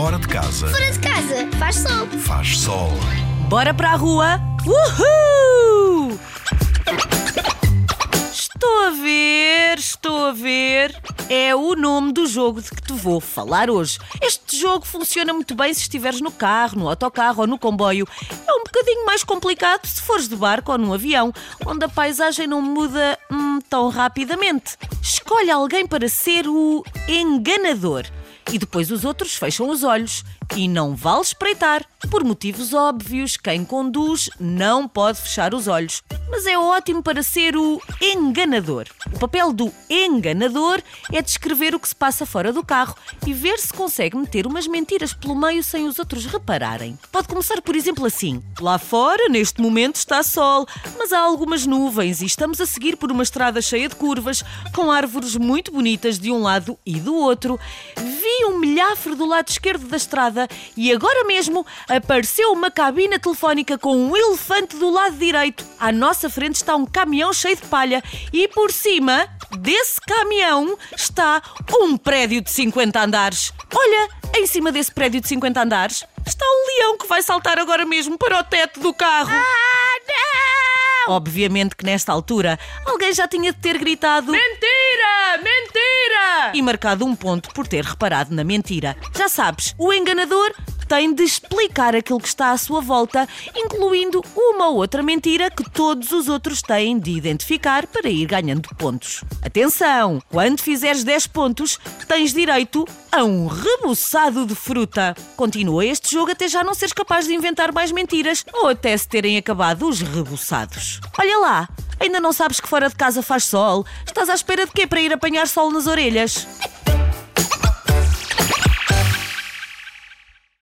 Fora de casa. Fora de casa. Faz sol. Faz sol. Bora para a rua. Uhul! Estou a ver. É o nome do jogo de que te vou falar hoje. Este jogo funciona muito bem se estiveres no carro, no autocarro ou no comboio. É um bocadinho mais complicado se fores de barco ou num avião, onde a paisagem não muda tão rapidamente. Escolhe alguém para ser o enganador e depois os outros fecham os olhos e não vale espreitar. Por motivos óbvios, quem conduz não pode fechar os olhos, mas é ótimo para ser o enganador. O papel do enganador é descrever o que se passa fora do carro e ver se consegue meter umas mentiras pelo meio sem os outros repararem. Pode começar, por exemplo, assim: lá fora, neste momento, está sol, mas há algumas nuvens e estamos a seguir por uma estrada cheia de curvas, com árvores muito bonitas de um lado e do outro. Vi um milhafre do lado esquerdo da estrada e agora mesmo apareceu uma cabina telefónica com um elefante do lado direito. À nossa frente está um camião cheio de palha e por cima desse camião está um prédio de 50 andares. Olha, em cima desse prédio de 50 andares está um leão que vai saltar agora mesmo para o teto do carro. Ah, não! Obviamente que nesta altura alguém já tinha de ter gritado "Mentira! Mentira!" e marcado um ponto por ter reparado na mentira. Já sabes, o enganador tem de explicar aquilo que está à sua volta, incluindo uma ou outra mentira que todos os outros têm de identificar para ir ganhando pontos. Atenção! Quando fizeres 10 pontos, tens direito a um rebuçado de fruta. Continua este jogo até já não seres capaz de inventar mais mentiras ou até se terem acabado os rebuçados. Olha lá! Ainda não sabes que fora de casa faz sol? Estás à espera de quê para ir apanhar sol nas orelhas?